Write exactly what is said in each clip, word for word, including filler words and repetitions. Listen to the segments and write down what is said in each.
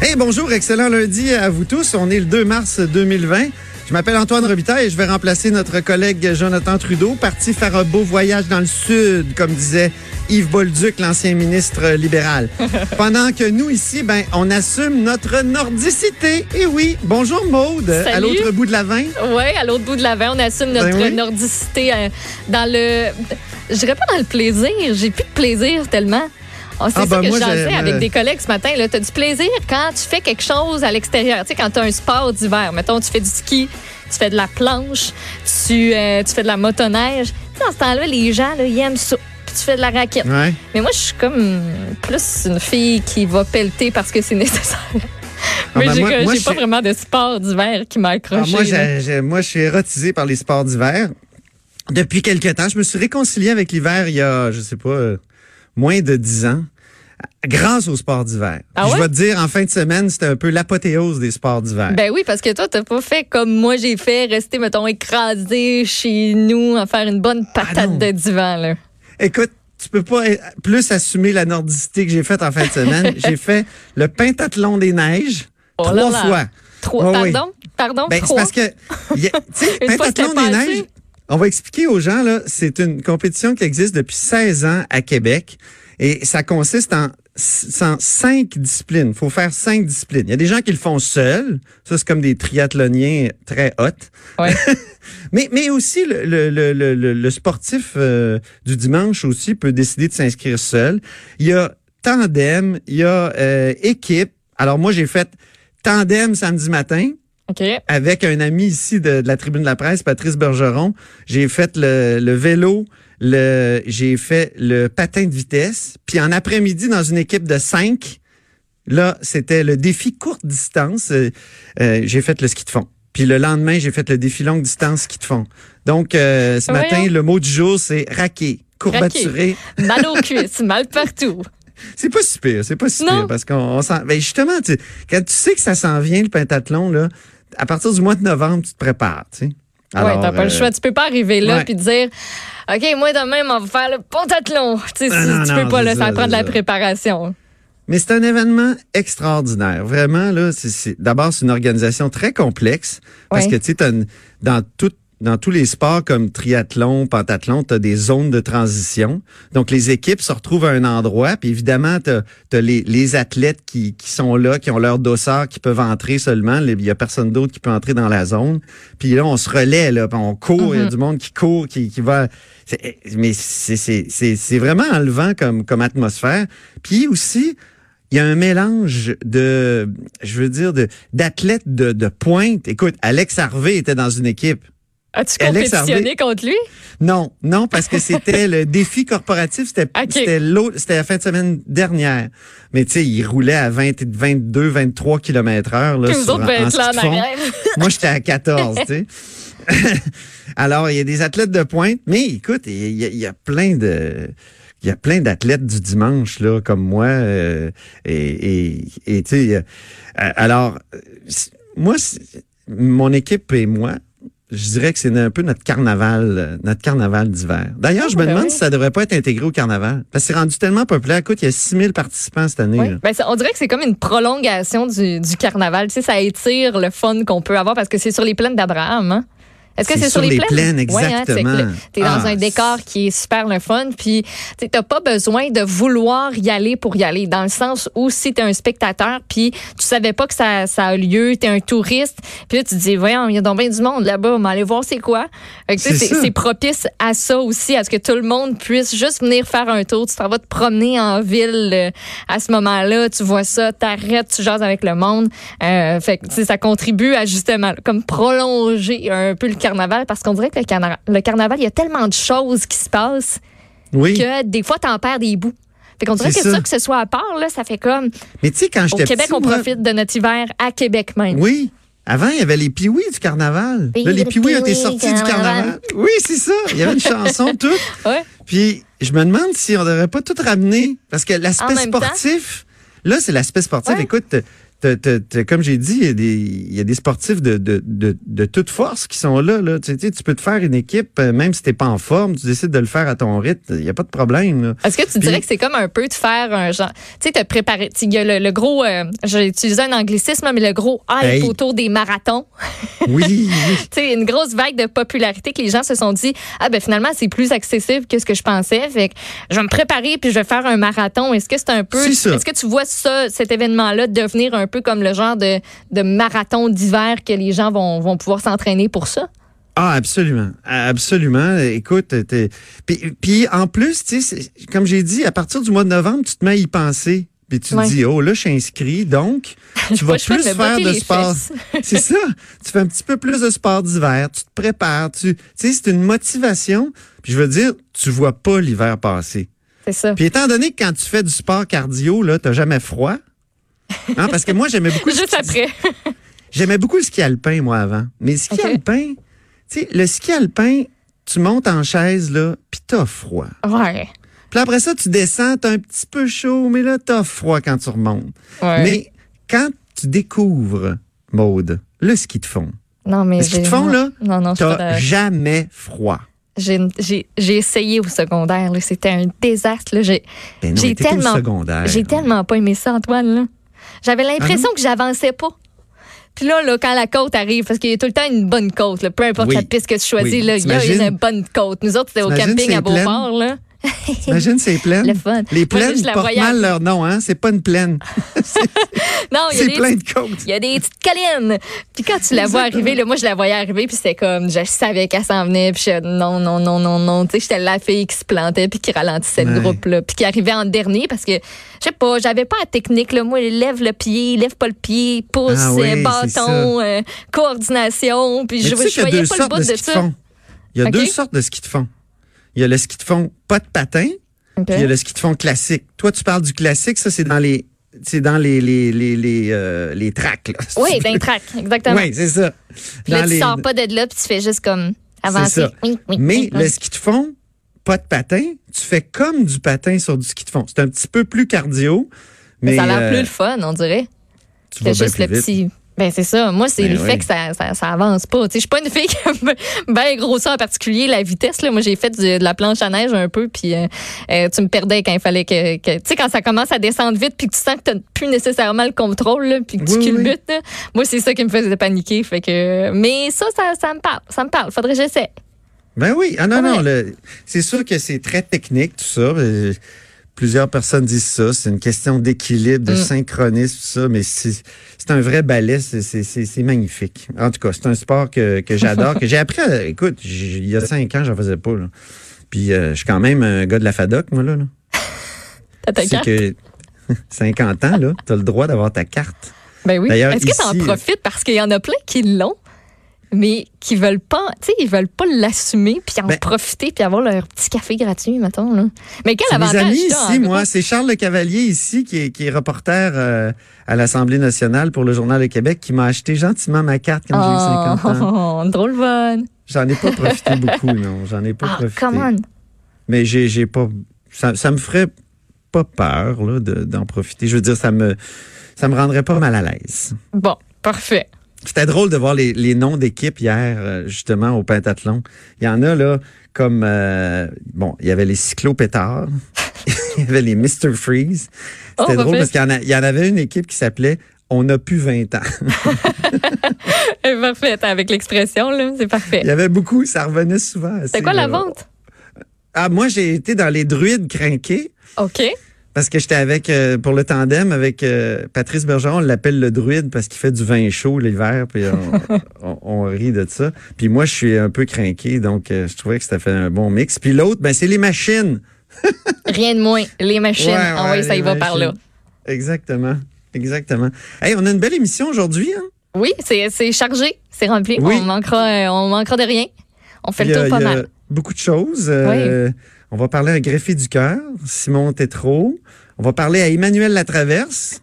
Hey, bonjour, excellent lundi à vous tous. On est le deux mars deux mille vingt. Je m'appelle Antoine Robitaille et je vais remplacer notre collègue Jonathan Trudeau, parti faire un beau voyage dans le sud, comme disait Yves Bolduc, l'ancien ministre libéral. Pendant que nous, ici, ben, on assume notre nordicité. Eh oui, bonjour Maude, à l'autre bout de la vingt. Oui, à l'autre bout de la vingt, on assume notre ben oui. nordicité euh, dans le... Je dirais pas dans le plaisir, j'ai plus de plaisir tellement. Oh, c'est ah ben ça que moi, je dansais avec des collègues ce matin. Tu as du plaisir quand tu fais quelque chose à l'extérieur. Tu sais, quand tu as un sport d'hiver. Mettons, tu fais du ski, tu fais de la planche, tu, euh, tu fais de la motoneige. Tu sais, dans ce temps-là, les gens, là, ils aiment ça. Puis tu fais de la raquette. Ouais. Mais moi, je suis comme plus une fille qui va pelleter parce que c'est nécessaire. Mais ah ben j'ai, moi, moi, j'ai pas suis... vraiment de sport d'hiver qui m'a accroché. Ah, moi, je suis érotisée par les sports d'hiver. Depuis quelque temps, je me suis réconciliée avec l'hiver il y a, je sais pas... Euh... moins de dix ans, grâce aux sports d'hiver. Ah ouais? Je vais te dire, en fin de semaine, c'était un peu l'apothéose des sports d'hiver. Ben oui, parce que toi, t'as pas fait comme moi j'ai fait, rester, mettons, écrasé chez nous, en faire une bonne patate ah de divan, là. Écoute, tu peux pas plus assumer la nordicité que j'ai faite en fin de semaine. J'ai fait le pentathlon des neiges oh là trois là. fois. Trois, oh pardon? Oui. Pardon, ben, trois? C'est parce que, tu sais, pentathlon des neiges... On va expliquer aux gens, là, c'est une compétition qui existe depuis seize ans à Québec et ça consiste en, en cinq disciplines. Il faut faire cinq disciplines. Il y a des gens qui le font seuls. Ça, c'est comme des triathloniens très hautes. Ouais. mais, mais aussi, le, le, le, le, le sportif euh, du dimanche aussi peut décider de s'inscrire seul. Il y a tandem, il y a euh, équipe. Alors moi, j'ai fait tandem samedi matin. Okay. Avec un ami ici de, de la Tribune de la Presse, Patrice Bergeron, j'ai fait le, le vélo, le, j'ai fait le patin de vitesse. Puis en après-midi, dans une équipe de cinq, là, c'était le défi courte distance. Euh, euh, j'ai fait le ski de fond. Puis le lendemain, j'ai fait le défi longue distance ski de fond. Donc, euh, ce oui, matin, hein? Le mot du jour, c'est raquer, courbaturé. Raquer. Mal aux cuisses, mal partout. C'est pas si pire, c'est pas si pire. Parce qu'on on s'en... Ben justement, tu, quand tu sais que ça s'en vient, le pentathlon, là, à partir du mois de novembre, tu te prépares, tu sais. Oui, t'as pas euh, le choix. Tu peux pas arriver là puis dire, OK, moi, demain, on va faire le pentathlon. Tu sais, ah, non, tu non, peux pas, là, ça, ça prend de la préparation. Mais c'est un événement extraordinaire. Vraiment, là, c'est, c'est, d'abord, c'est une organisation très complexe. Parce ouais. que, tu sais, dans tout, dans tous les sports comme triathlon, pentathlon, t'as des zones de transition. Donc, les équipes se retrouvent à un endroit. Puis, évidemment, t'as, t'as les, les athlètes qui, qui sont là, qui ont leur dossard, qui peuvent entrer seulement. Il y a personne d'autre qui peut entrer dans la zone. Puis là, on se relaie, là. On court. Il mm-hmm. y a du monde qui court, qui, qui va... C'est, mais c'est, c'est, c'est, c'est vraiment enlevant comme, comme atmosphère. Puis aussi... Il y a un mélange de, je veux dire, de, d'athlètes de, de pointe. Écoute, Alex Harvey était dans une équipe. As-tu Alex compétitionné Harvey, contre lui? Non, non, parce que c'était le défi corporatif, c'était, okay. c'était l'autre, c'était la fin de semaine dernière. Mais tu sais, il roulait à vingt, vingt-deux, vingt-trois kilomètres heure, là. Que vous autres, ben, en là, en arrière. Moi, j'étais à quatorze, tu sais. Alors, il y a des athlètes de pointe, mais écoute, il y, y, y a plein de... Il y a plein d'athlètes du dimanche là comme moi euh, et et et tu sais euh, alors moi mon équipe et moi je dirais que c'est un peu notre carnaval notre carnaval d'hiver. D'ailleurs, je me demande oui. si ça devrait pas être intégré au carnaval parce que c'est rendu tellement populaire. Écoute, il y a six mille participants cette année. Oui. Ben, on dirait que c'est comme une prolongation du du carnaval, tu sais, ça étire le fun qu'on peut avoir parce que c'est sur les plaines d'Abraham. Hein? Est-ce que c'est, c'est sur les, les plaines? plaines exactement. Ouais, hein, t'es dans ah, un décor qui est super le fun, puis t'as pas besoin de vouloir y aller pour y aller, dans le sens où si t'es un spectateur, puis tu savais pas que ça, ça a lieu, t'es un touriste, puis là tu te dis, voyons, il y a donc bien du monde là-bas, on va aller voir c'est quoi. Donc, c'est, c'est propice à ça aussi, à ce que tout le monde puisse juste venir faire un tour, tu t'en vas te promener en ville à ce moment-là, tu vois ça, t'arrêtes, tu jases avec le monde. Euh, fait que ça contribue à justement comme prolonger un peu le carnaval, parce qu'on dirait que le, carna- le carnaval, il y a tellement de choses qui se passent oui. que des fois, t'en perds des bouts. Fait qu'on dirait c'est que ça. ça, que ce soit à part, là, ça fait comme... Mais tu sais, quand j'étais Au Québec, petit, on moi... profite de notre hiver à Québec même. Oui. Avant, il y avait les piouis du carnaval. Là, les piouis ont été sortis du carnaval. Oui, c'est ça. Il y avait une chanson, tout. Ouais. Puis, je me demande si on devrait pas tout ramener, parce que l'aspect sportif... Temps? Là, c'est l'aspect sportif. Ouais. Écoute, T'as, t'as, t'as, comme j'ai dit, il y a des, il y a des sportifs de, de, de, de toute force qui sont là. là. Tu sais, tu peux te faire une équipe, même si t'es pas en forme, tu décides de le faire à ton rythme, il n'y a pas de problème. Là. Est-ce que tu Puis, dirais que c'est comme un peu de faire un genre... Tu sais, te préparer... Il y a le, le gros... Euh, j'ai utilisé un anglicisme, mais le gros hype hey. autour des marathons. Oui. Tu sais, une grosse vague de popularité que les gens se sont dit, ah ben finalement, c'est plus accessible que ce que je pensais. Fait que je vais me préparer puis je vais faire un marathon. Est-ce que c'est un peu... C'est est-ce que tu vois ça, cet événement-là devenir un un peu comme le genre de, de marathon d'hiver que les gens vont, vont pouvoir s'entraîner pour ça? Ah, absolument. Absolument. Écoute, t'es... Puis, puis en plus, tu sais, comme j'ai dit, à partir du mois de novembre, tu te mets à y penser. Puis tu ouais. te dis, oh là, je suis inscrit, donc tu vas plus faire de sport. C'est ça. Tu fais un petit peu plus de sport d'hiver, tu te prépares. Tu, tu sais, c'est une motivation. Puis je veux dire, tu vois pas l'hiver passer. C'est ça. Puis étant donné que quand tu fais du sport cardio, là, t'as jamais froid, hein, parce que moi, j'aimais beaucoup... Juste après. J'aimais beaucoup le ski alpin, moi, avant. Mais le ski okay. alpin... Tu sais, le ski alpin, tu montes en chaise, là, pis t'as froid. Ouais. Puis après ça, tu descends, t'as un petit peu chaud, mais là, t'as froid quand tu remontes. Ouais. Mais quand tu découvres, Maude, le ski de fond... Non, mais... Le ski de fond, là, non, non, t'as de... jamais froid. J'ai, j'ai, j'ai essayé au secondaire, là. C'était un désastre, là. J'ai, ben non, j'ai tellement... secondaire. J'ai ouais. tellement pas aimé ça, Antoine, là. J'avais l'impression ah que j'avançais pas. Puis là, là, quand la côte arrive, parce qu'il y a tout le temps une bonne côte, là, peu importe oui. la piste que tu choisis, oui. là, il y a une bonne côte. Nous autres, c'était au camping à Beauport, là. T'imagines ces plaines? Le fun. Les plaines Moi, portent mal leur nom, hein? C'est pas une plaine. c'est non, y a c'est des, plein de côtes. Il y a des petites collines. Puis quand tu la vois arriver, là, moi, je la voyais arriver, puis c'était comme, je savais qu'elle s'en venait, puis je non, non, non, non, non. Tu sais, j'étais la fille qui se plantait, puis qui ralentissait ouais. le groupe-là, puis qui arrivait en dernier, parce que, je sais pas, j'avais pas la technique, là. Moi, lève le pied, lève pas le pied, pouce, ah oui, bâton, euh, coordination, puis je, je voyais pas le bout de, de ça. Fond. Il y a okay? deux sortes de ski de fond. Il y a le ski de fond pas de patin, okay. puis il y a le ski de fond classique. Toi, tu parles du classique, ça, c'est dans les c'est dans les, les, les, les, euh, les tracks. Là, si oui, dans les tracks, exactement. Oui, c'est ça. Puis là, dans tu les... sors pas de là, puis tu fais juste comme avancer. Oui, oui, Mais oui, oui. le ski de fond, pas de patin, tu fais comme du patin sur du ski de fond. C'est un petit peu plus cardio. Mais, mais ça a l'air euh, plus le fun, on dirait. Tu c'est vas juste bien plus le vite. petit... Ben c'est ça. Moi, c'est ben l'effet oui. que ça, ça, ça avance pas. Je suis pas une fille qui aime bien gros ça, en particulier la vitesse. Là. Moi, j'ai fait du, de la planche à neige un peu, puis euh, euh, tu me perdais quand il fallait que... que tu sais, quand ça commence à descendre vite, puis que tu sens que tu n'as plus nécessairement le contrôle, là, puis que tu oui, culbutes. Oui. Là. Moi, c'est ça qui me faisait paniquer. Fait que, mais ça, ça, ça me parle. Ça me parle. Faudrait que j'essaie. Ben oui. Ah non, ouais. non. Le, c'est sûr que c'est très technique, tout ça. Euh, Plusieurs personnes disent ça, c'est une question d'équilibre, de mm. synchronisme, tout ça, mais c'est, c'est un vrai ballet, c'est, c'est, c'est magnifique. En tout cas, c'est un sport que, que j'adore, que j'ai appris, à, écoute, j'ai, il y a cinq ans, j'en faisais pas, là. Puis euh, je suis quand même un gars de la FADOC, moi, là. là. T'as ta c'est carte? Que, cinquante ans, là, t'as le droit d'avoir ta carte. Ben oui, D'ailleurs, est-ce que ici, t'en profites parce qu'il y en a plein qui l'ont? Mais qui veulent pas, tu sais, ils veulent pas l'assumer puis en ben, profiter puis avoir leur petit café gratuit, mettons. Là. Mais quel avantage mes amis t'as, ici, moi, c'est Charles Lecavalier ici qui est, qui est reporter euh, à l'Assemblée nationale pour le Journal de Québec qui m'a acheté gentiment ma carte quand oh, j'ai eu cinquante ans. Oh, drôle bonne. J'en ai pas profité beaucoup, non, j'en ai pas oh, profité. Come on. Mais j'ai, j'ai pas, ça, ça me ferait pas peur là de, d'en profiter. Je veux dire, ça me, ça me rendrait pas mal à l'aise. Bon, parfait. C'était drôle de voir les, les noms d'équipes hier, justement, au pentathlon. Il y en a, là, comme... Euh, bon, il y avait les cyclopétards. Il y avait les mister Freeze. C'était oh, drôle parce qu'il y en, a, il y en avait une équipe qui s'appelait « On n'a plus vingt ans ». Parfait, avec l'expression, là, c'est parfait. Il y avait beaucoup, ça revenait souvent. Assez, C'était quoi la vente? Euh, ah, moi, j'ai été dans les druides crinqués. OK. Parce que j'étais avec, euh, pour le tandem, avec euh, Patrice Bergeron, on l'appelle le druide parce qu'il fait du vin chaud l'hiver, puis on, on, on rit de ça. Puis moi, je suis un peu crinqué, donc euh, je trouvais que ça fait un bon mix. Puis l'autre, ben c'est les machines. Rien de moins, les machines. Ouais, ouais, ah oui, ça y va machines. Par là. Exactement, exactement. Hey, on a une belle émission aujourd'hui. Hein? Oui, c'est, c'est chargé, c'est rempli. Oui. On manquera, on manquera de rien. On fait il le tour pas mal. Beaucoup de choses. Euh, oui. On va parler à greffier du cœur, Simon Tétrault. On va parler à Emmanuel Latraverse,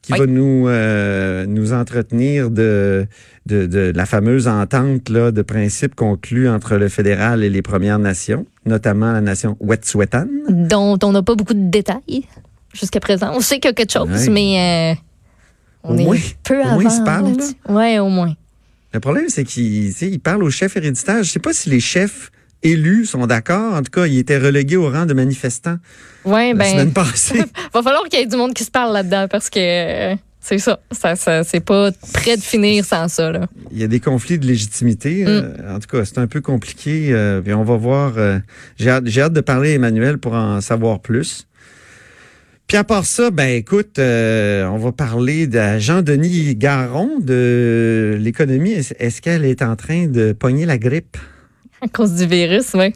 qui oui. va nous euh, nous entretenir de, de de la fameuse entente là de principe conclue entre le fédéral et les Premières Nations, notamment la nation Wet'suwet'en. Dont on n'a pas beaucoup de détails jusqu'à présent. On sait qu'il y a quelque chose, oui. mais... Euh... On au est moins, peu avant. Au moins, ils se parlent. Oui, au moins. Le problème, c'est qu'ils ils parlent au chef héréditaire. Je ne sais pas si les chefs élus sont d'accord. En tout cas, ils étaient relégués au rang de manifestants ouais, la ben, semaine passée. Va falloir qu'il y ait du monde qui se parle là-dedans parce que... C'est ça. Ça, ça c'est pas près de finir sans ça. Là. Il y a des conflits de légitimité. Mm. Euh, en tout cas, c'est un peu compliqué. Euh, et on va voir. Euh, j'ai, hâte, j'ai hâte de parler à Emmanuel pour en savoir plus. Puis à part ça, ben écoute, euh, on va parler de Jean-Denis Garon de l'économie. Est-ce qu'elle est en train de pogner la grippe? À cause du virus, oui.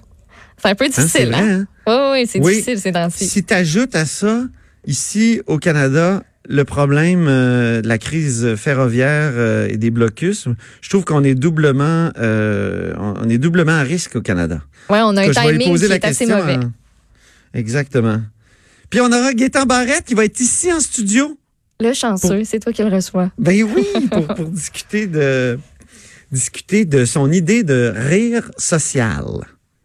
C'est un peu difficile. Hein, c'est vrai, hein? Hein? Oui, oui, c'est oui. difficile ces temps-ci. Si tu ajoutes à ça, ici au Canada... Le problème euh, de la crise ferroviaire euh, et des blocus, je trouve qu'on est doublement, euh, on est doublement à risque au Canada. Oui, on a un timing qui est assez mauvais. Hein. Exactement. Puis on aura Gaétan Barrette qui va être ici en studio. Le chanceux, pour... c'est toi qui le reçois. Ben oui, pour, pour discuter de discuter de son idée de rire social.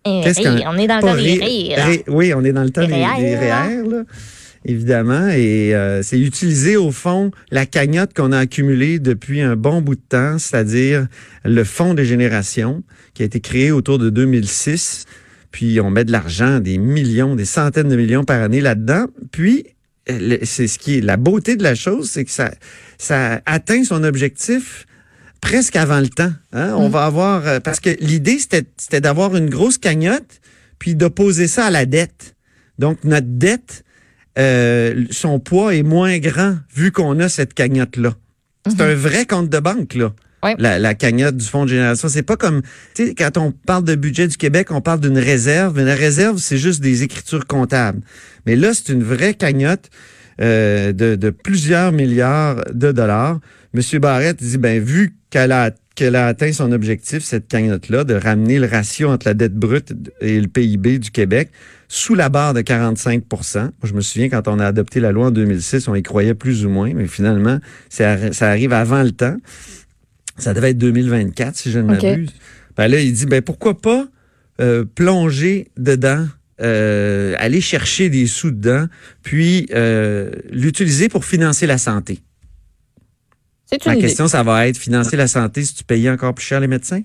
Et Qu'est-ce rire, qu'on... on est dans Pas le temps rire, des rires. Rire, oui, on est dans le temps des, des R E E R, là. Évidemment, et euh, c'est utiliser au fond la cagnotte qu'on a accumulée depuis un bon bout de temps, c'est-à-dire le Fonds des générations qui a été créé autour de deux mille six. Puis on met de l'argent, des millions, des centaines de millions par année là-dedans. Puis le, c'est ce qui est la beauté de la chose, c'est que ça, ça atteint son objectif presque avant le temps. Hein? On mmh. va avoir parce que l'idée c'était, c'était d'avoir une grosse cagnotte puis d'opposer ça à la dette. Donc notre dette Euh, son poids est moins grand vu qu'on a cette cagnotte-là. Mm-hmm. C'est un vrai compte de banque, là. Ouais. La, la cagnotte du Fonds de génération. C'est pas comme, tu sais, quand on parle de budget du Québec, on parle d'une réserve. Mais la réserve, c'est juste des écritures comptables. Mais là, c'est une vraie cagnotte euh, de, de plusieurs milliards de dollars. Monsieur Barrette dit, ben vu qu'elle a, qu'elle a atteint son objectif, cette cagnotte-là, de ramener le ratio entre la dette brute et le P I B du Québec, sous la barre de quarante-cinq pour cent. Moi, je me souviens, quand on a adopté la loi en deux mille six, on y croyait plus ou moins, mais finalement, ça, ça arrive avant le temps. Ça devait être deux mille vingt-quatre, si je ne okay. m'abuse. Ben là, il dit, ben pourquoi pas euh, plonger dedans, euh, aller chercher des sous dedans, puis euh, l'utiliser pour financer la santé. C'est une Ma idée. question, ça va être, financer la santé si tu payais encore plus cher les médecins?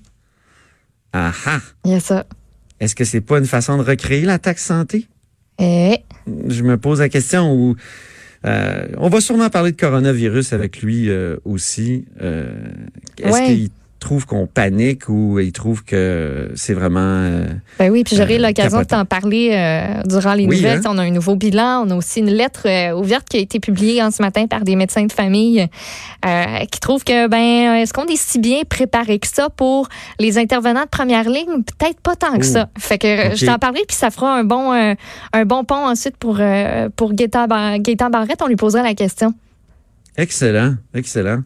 Ah ah! Il y a ça. Est-ce que c'est pas une façon de recréer la taxe santé? Eh? Je me pose la question où euh, on va sûrement parler de coronavirus avec lui euh, aussi. Euh, est-ce ouais. qu'il trouve qu'on panique ou il trouve que c'est vraiment... Euh, ben oui, puis j'aurai euh, l'occasion capotant. de t'en parler euh, durant les oui, nouvelles. Hein? On a un nouveau bilan, on a aussi une lettre euh, ouverte qui a été publiée en ce matin par des médecins de famille euh, qui trouvent que, ben, est-ce qu'on est si bien préparé que ça pour les intervenants de première ligne? Peut-être pas tant que Ouh. ça. Fait que okay. je t'en parlerai, puis ça fera un bon, euh, un bon pont ensuite pour, euh, pour Gaétan Barrette. On lui posera la question. Excellent, excellent.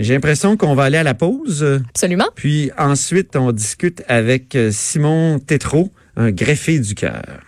J'ai l'impression qu'on va aller à la pause. Absolument. Puis ensuite, on discute avec Simon Tétrault, un greffé du cœur.